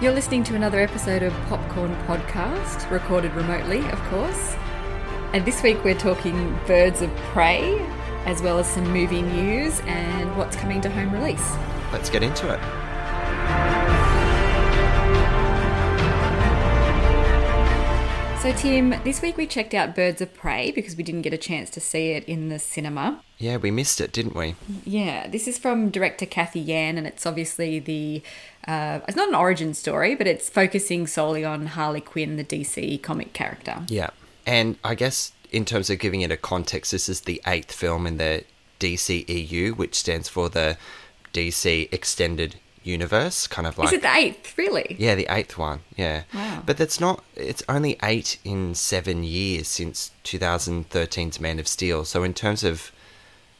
You're listening to another episode of Popcorn Podcast, recorded remotely, of course. And this week we're talking Birds of Prey, as well as some movie news and what's coming to home release. Let's get into it. So, Tim, this week we checked out Birds of Prey because we didn't get a chance to see it in the cinema. Yeah, we missed it, didn't we? Yeah, this is from director Cathy Yan, and it's obviously the... it's not an origin story, but it's focusing solely on Harley Quinn, the DC comic character. Yeah, and I guess in terms of giving it a context, this is the 8th film in the DCEU, which stands for the DC Extended Universe, kind of like... Is it the 8th, really? Yeah, the 8th one, yeah. Wow. But that's not... It's only 8 in 7 years since 2013's Man of Steel. So in terms of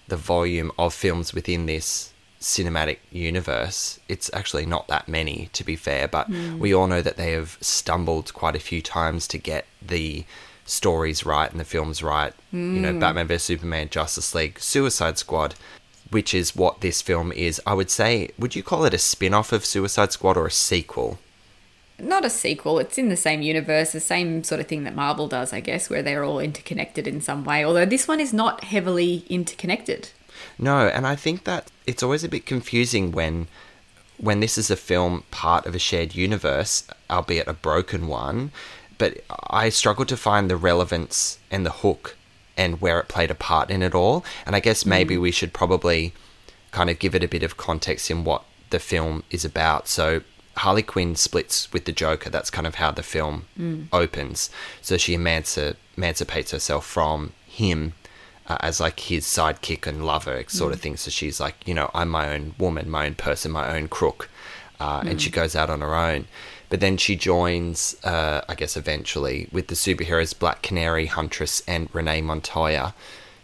the volume of films within this cinematic universe, it's actually not that many, to be fair. But we all know that they have stumbled quite a few times to get the stories right and the films right. You know, Batman vs Superman, Justice League, Suicide Squad... which is what this film is. I would say, would you call it a spin-off of Suicide Squad or a sequel? Not a sequel. It's in the same universe, the same sort of thing that Marvel does, I guess, where they're all interconnected in some way, although this one is not heavily interconnected. No, and I think that it's always a bit confusing when this is a film part of a shared universe, albeit a broken one, but I struggle to find the relevance and the hook and where it played a part in it all. And I guess maybe we should probably kind of give it a bit of context in what the film is about. So Harley Quinn splits with the Joker. That's kind of how the film opens. So she emancipates herself from him as like his sidekick and lover sort of thing. So she's like, you know, I'm my own woman, my own person, my own crook. And she goes out on her own. But then she joins, I guess, eventually with the superheroes Black Canary, Huntress, and Renee Montoya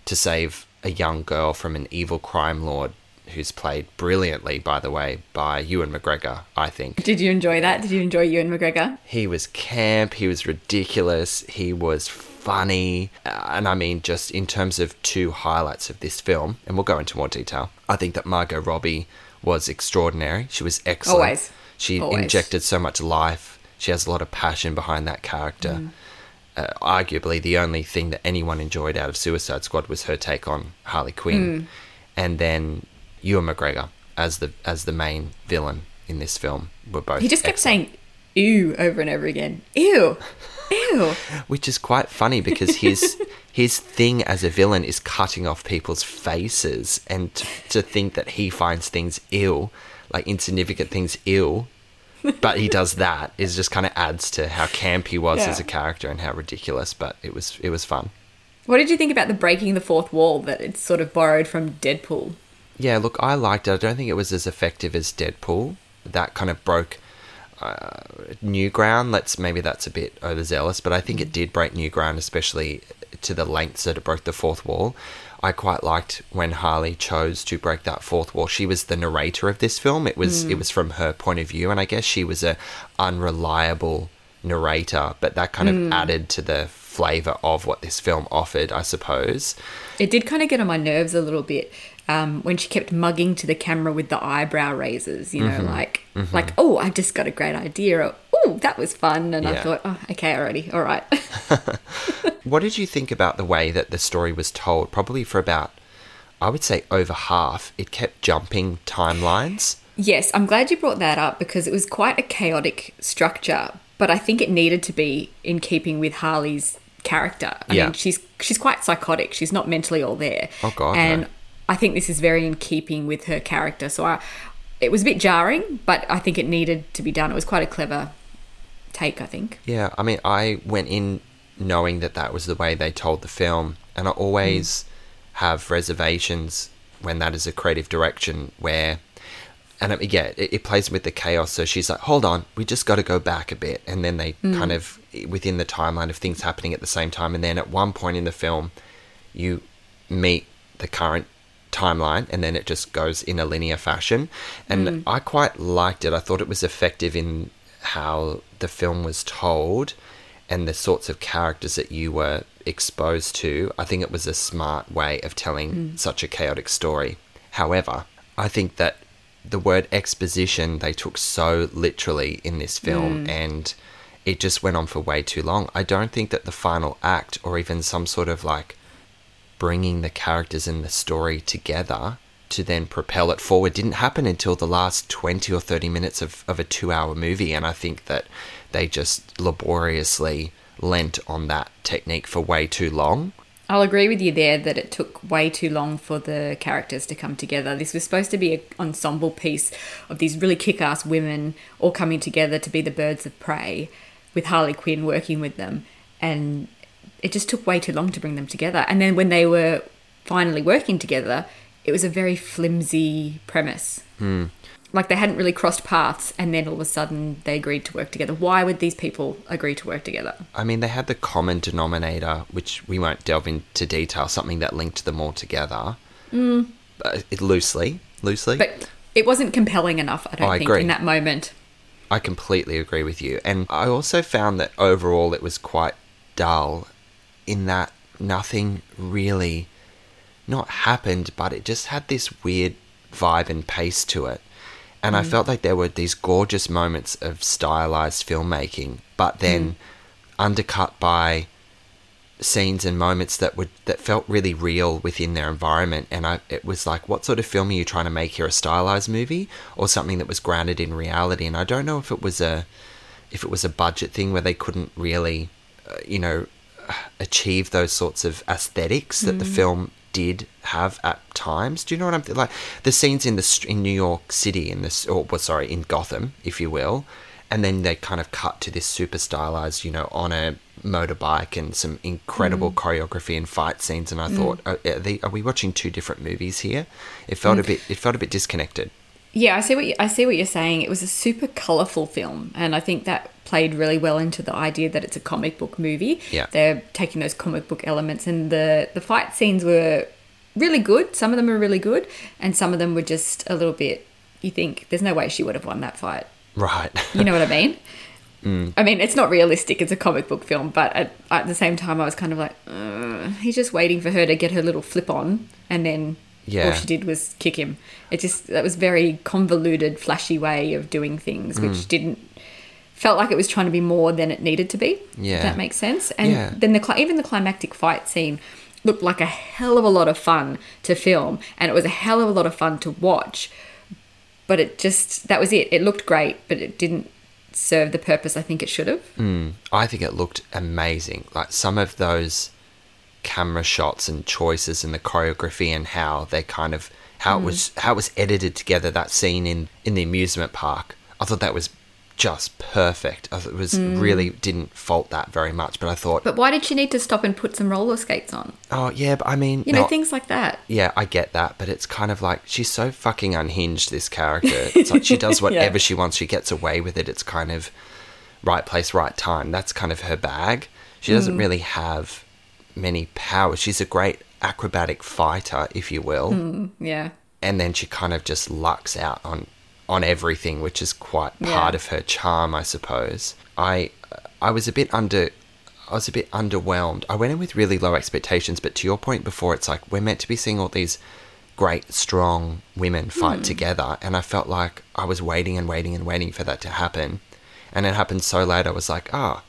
to save a young girl from an evil crime lord who's played brilliantly, by the way, by Ewan McGregor, I think. Did you enjoy that? Did you enjoy Ewan McGregor? He was camp. He was ridiculous. He was funny. And I mean, just in terms of two highlights of this film, and we'll go into more detail, I think that Margot Robbie was extraordinary. She was excellent. Always. She injected so much life. She has a lot of passion behind that character. Arguably, the only thing that anyone enjoyed out of Suicide Squad was her take on Harley Quinn. And then Ewan McGregor as the main villain in this film were both He just kept saying, ew, over and over again. Ew, ew. Which is quite funny because his thing as a villain is cutting off people's faces, and to think that he finds things ill, like insignificant things ill, but he does that is just kind of adds to how camp he was as a character and how ridiculous, but it was fun. What did you think about the breaking the fourth wall that it's sort of borrowed from Deadpool? Yeah, look, I liked it. I don't think it was as effective as Deadpool. That kind of broke new ground. Maybe that's a bit overzealous, but I think it did break new ground, especially to the lengths that it broke the fourth wall. I quite liked when Harley chose to break that fourth wall. She was the narrator of this film. It was from her point of view, and I guess she was an unreliable narrator, but that kind of added to the flavour of what this film offered, I suppose. It did kind of get on my nerves a little bit when she kept mugging to the camera with the eyebrow raisers, you know, like, oh, I just got a great idea, or oh, that was fun, and I thought, oh, okay, already, all right. What did you think about the way that the story was told? Probably for about, I would say, over half, it kept jumping timelines. Yes, I'm glad you brought that up because it was quite a chaotic structure, but I think it needed to be in keeping with Harley's character. I mean, she's quite psychotic. She's not mentally all there. Oh, God, and no. I think this is very in keeping with her character. So it was a bit jarring, but I think it needed to be done. It was quite a clever take, I think. Yeah, I mean, I went in knowing that was the way they told the film, and I always have reservations when that is a creative direction where... And it plays with the chaos. So she's like, hold on, we just got to go back a bit. And then they kind of, within the timeline of things happening at the same time. And then at one point in the film, you meet the current timeline and then it just goes in a linear fashion. And I quite liked it. I thought it was effective in how the film was told and the sorts of characters that you were exposed to. I think it was a smart way of telling such a chaotic story. However, I think that the word exposition they took so literally in this film and it just went on for way too long. I don't think that the final act or even some sort of like bringing the characters and the story together to then propel it forward didn't happen until the last 20 or 30 minutes of a 2-hour movie. And I think that they just laboriously lent on that technique for way too long. I'll agree with you there that it took way too long for the characters to come together. This was supposed to be an ensemble piece of these really kick-ass women all coming together to be the Birds of Prey with Harley Quinn working with them. And it just took way too long to bring them together. And then when they were finally working together, it was a very flimsy premise. Like they hadn't really crossed paths and then all of a sudden they agreed to work together. Why would these people agree to work together? I mean, they had the common denominator, which we won't delve into detail, something that linked them all together. Loosely. But it wasn't compelling enough, I think, in that moment. I completely agree with you. And I also found that overall it was quite dull in that nothing really, not happened, but it just had this weird vibe and pace to it. And I felt like there were these gorgeous moments of stylized filmmaking, but then undercut by scenes and moments that felt really real within their environment. And it was like, what sort of film are you trying to make here? A stylized movie or something that was grounded in reality? And I don't know if it was a budget thing where they couldn't really, achieve those sorts of aesthetics that the film did have at times. Do you know what I'm like? The scenes in New York City in Gotham, if you will, and then they kind of cut to this super stylized, on a motorbike and some incredible choreography and fight scenes. And I thought, are we watching two different movies here? It felt a bit disconnected. Yeah, I see what you're saying. It was a super colourful film, and I think that played really well into the idea that it's a comic book movie. Yeah. They're taking those comic book elements, and the fight scenes were really good. Some of them were really good, and some of them were just a little bit, you think, there's no way she would have won that fight. Right. You know what I mean? I mean, it's not realistic. It's a comic book film, but at the same time, I was kind of like, he's just waiting for her to get her little flip on, and then... Yeah. All she did was kick him. That was very convoluted, flashy way of doing things, which felt like it was trying to be more than it needed to be. Yeah. If that makes sense. And then even the climactic fight scene looked like a hell of a lot of fun to film, and it was a hell of a lot of fun to watch, but that was it. It looked great, but it didn't serve the purpose I think it should have. I think it looked amazing. Like some of those camera shots and choices and the choreography and how they kind of how it was edited together, that scene in the amusement park. I thought that was just perfect. I was really didn't fault that very much, but I thought... But why did she need to stop and put some roller skates on? Oh, yeah, but I mean... You know, things like that. Yeah, I get that, but it's kind of like, she's so fucking unhinged, this character. It's like she does whatever she wants, she gets away with it. It's kind of right place, right time. That's kind of her bag. She doesn't really have many powers. She's a great acrobatic fighter, if you will. Mm, yeah. And then she kind of just lucks out on everything, which is quite part of her charm, I suppose. I was a bit underwhelmed. I went in with really low expectations, but to your point before, it's like we're meant to be seeing all these great, strong women fight together, and I felt like I was waiting and waiting and waiting for that to happen. And it happened so late, I was like, well,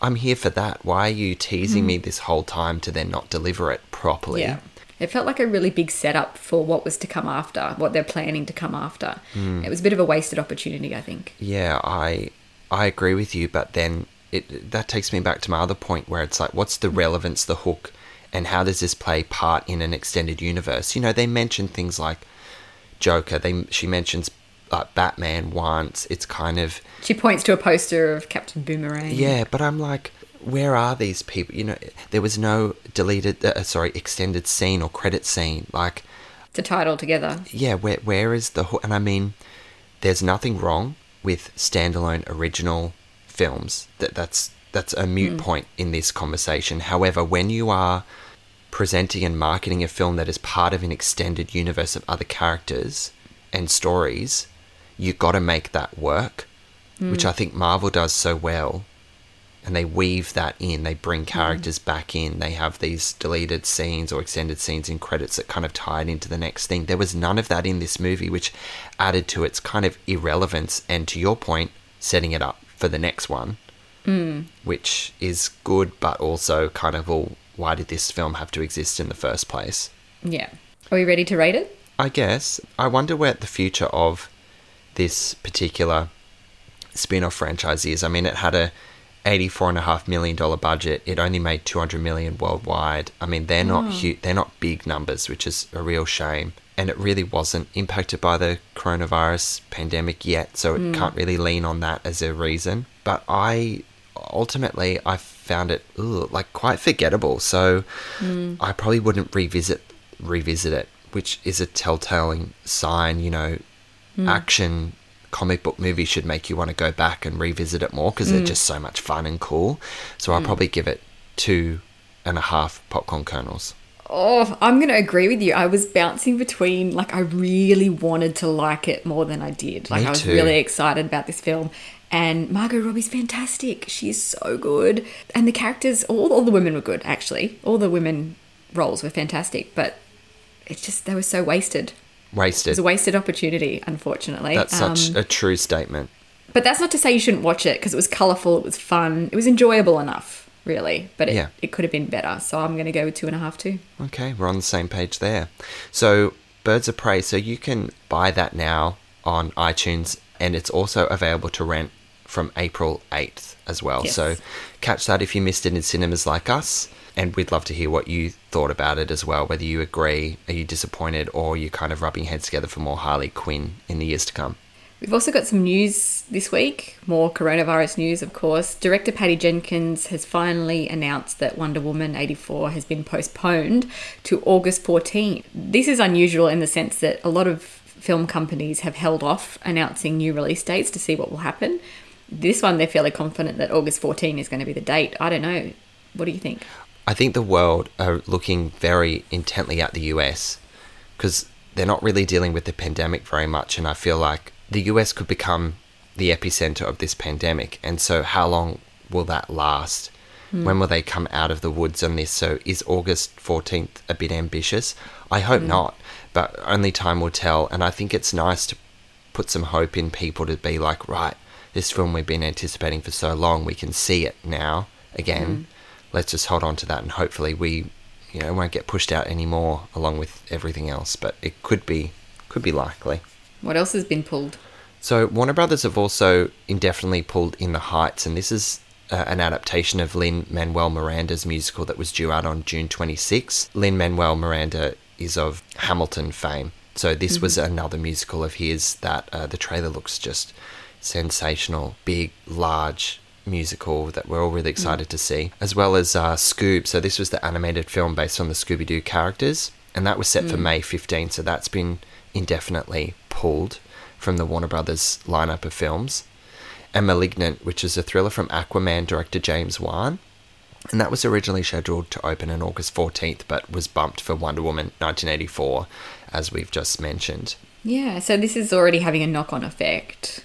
I'm here for that. Why are you teasing me this whole time to then not deliver it properly? Yeah. It felt like a really big setup for what was to come after, what they're planning to come after. Mm. It was a bit of a wasted opportunity, I think. Yeah, I agree with you, but then that takes me back to my other point where it's like, what's the relevance, the hook, and how does this play part in an extended universe? You know, they mentioned things like Joker. She mentions like Batman once. It's kind of... She points to a poster of Captain Boomerang. Yeah, but I'm like... Where are these people? You know, there was no extended scene or credit scene. Like, to tie it all together. Yeah, where is the... And I mean, there's nothing wrong with standalone original films. That's a moot point in this conversation. However, when you are presenting and marketing a film that is part of an extended universe of other characters and stories, you got to make that work, which I think Marvel does so well. And they weave that in. They bring characters back in. They have these deleted scenes or extended scenes in credits that kind of tie it into the next thing. There was none of that in this movie, which added to its kind of irrelevance and, to your point, setting it up for the next one, which is good, but also kind of, well, why did this film have to exist in the first place? Yeah. Are we ready to rate it? I guess. I wonder where the future of this particular spin-off franchise is. I mean, it had a... $84.5 million budget. It only made $200 million worldwide. I mean, they're not huge, they're not big numbers, which is a real shame. And it really wasn't impacted by the coronavirus pandemic yet, so it can't really lean on that as a reason. But I found it like quite forgettable. So I probably wouldn't revisit it, which is a telltale sign, you know, action. Comic book movies should make you want to go back and revisit it more because they're just so much fun and cool. So I'll probably give it 2.5 popcorn kernels. Oh, I'm going to agree with you. I was bouncing between, like, I really wanted to like it more than I did. Like, I was really excited about this film. And Margot Robbie's fantastic. She's so good. And the characters, all the women were good, actually. All the women roles were fantastic. But it's just, they were so wasted. Wasted. It was a wasted opportunity, unfortunately. That's such a true statement. But that's not to say you shouldn't watch it, because it was colourful, it was fun, it was enjoyable enough, really. But it could have been better. So I'm going to go with 2.5 too. Okay, we're on the same page there. So Birds of Prey, so you can buy that now on iTunes, and it's also available to rent from April 8th as well. Yes. So catch that if you missed it in cinemas like us. And we'd love to hear what you thought about it as well, whether you agree, are you disappointed, or you're kind of rubbing heads together for more Harley Quinn in the years to come. We've also got some news this week, more coronavirus news, of course. Director Patty Jenkins has finally announced that Wonder Woman 84 has been postponed to August 14. This is unusual in the sense that a lot of film companies have held off announcing new release dates to see what will happen. This one, they're fairly confident that August 14 is going to be the date. I don't know. What do you think? I think the world are looking very intently at the US because they're not really dealing with the pandemic very much, and I feel like the US could become the epicenter of this pandemic, and so how long will that last? When will they come out of the woods on this? So is August 14th a bit ambitious? I hope not, but only time will tell, and I think it's nice to put some hope in people to be like, right, this film we've been anticipating for so long, we can see it now again. Let's just hold on to that, and hopefully we, you know, won't get pushed out anymore along with everything else. But it could be likely. What else has been pulled? So Warner Brothers have also indefinitely pulled In the Heights, and this is an adaptation of Lin-Manuel Miranda's musical that was due out on June 26. Lin-Manuel Miranda is of Hamilton fame, So this was another musical of his that the trailer looks just sensational, big, large musical that we're all really excited to see, as well as Scoob. So this was the animated film based on the Scooby-Doo characters, and that was set for May 15. So that's been indefinitely pulled from the Warner Brothers lineup of films. And Malignant, which is a thriller from Aquaman director James Wan. And that was originally scheduled to open on August 14th, but was bumped for Wonder Woman 1984, as we've just mentioned. Yeah, so this is already having a knock-on effect.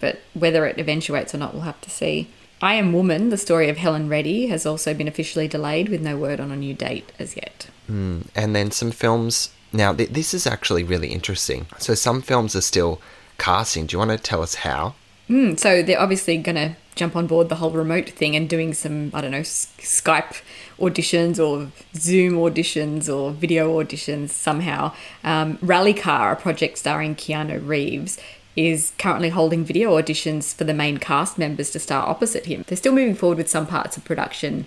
But whether it eventuates or not, we'll have to see. I Am Woman, the story of Helen Reddy, has also been officially delayed with no word on a new date as yet. And then some films... Now, this is actually really interesting. So some films are still casting. Do you want to tell us how? So they're obviously going to jump on board the whole remote thing and doing some, I don't know, Skype auditions or Zoom auditions or video auditions somehow. Rally Car, a project starring Keanu Reeves, is currently holding video auditions for the main cast members to star opposite him. They're still moving forward with some parts of production,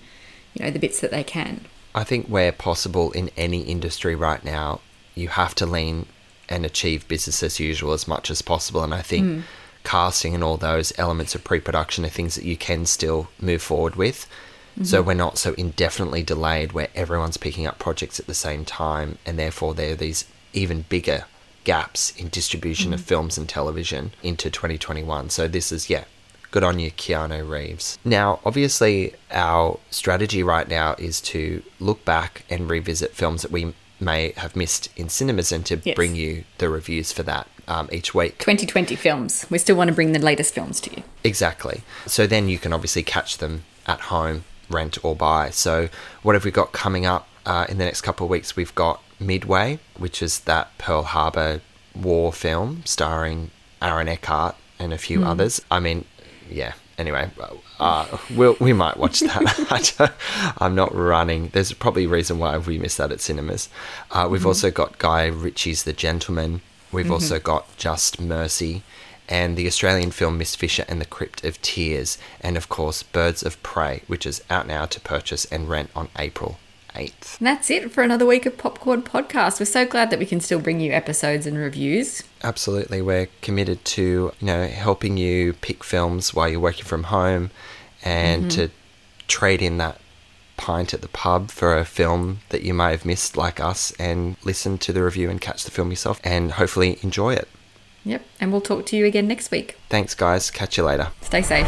you know, the bits that they can. I think where possible in any industry right now, you have to lean and achieve business as usual as much as possible. And I think... casting and all those elements of pre-production are things that you can still move forward with. So we're not so indefinitely delayed where everyone's picking up projects at the same time, and therefore there are these even bigger gaps in distribution of films and television into 2021. So this is, good on you, Keanu Reeves. Now, obviously, our strategy right now is to look back and revisit films that we may have missed in cinemas and to bring you the reviews for that each week. 2020 films. We still want to bring the latest films to you. Exactly. So then you can obviously catch them at home, rent or buy. So what have we got coming up in the next couple of weeks? We've got Midway, which is that Pearl Harbor war film starring Aaron Eckhart and a few others. I mean, anyway, we might watch that. I'm not running. There's probably a reason why we missed that at cinemas. We've also got Guy Ritchie's The Gentleman. We've also got Just Mercy and the Australian film Miss Fisher and the Crypt of Tears. And, of course, Birds of Prey, which is out now to purchase and rent on April 8th. And that's it for another week of Popcorn Podcast. We're so glad that we can still bring you episodes and reviews. Absolutely. We're committed to, you know, helping you pick films while you're working from home and to trade in that pint at the pub for a film that you may have missed like us, and listen to the review and catch the film yourself and hopefully enjoy it. Yep. And we'll talk to you again next week. Thanks, guys. Catch you later. Stay safe.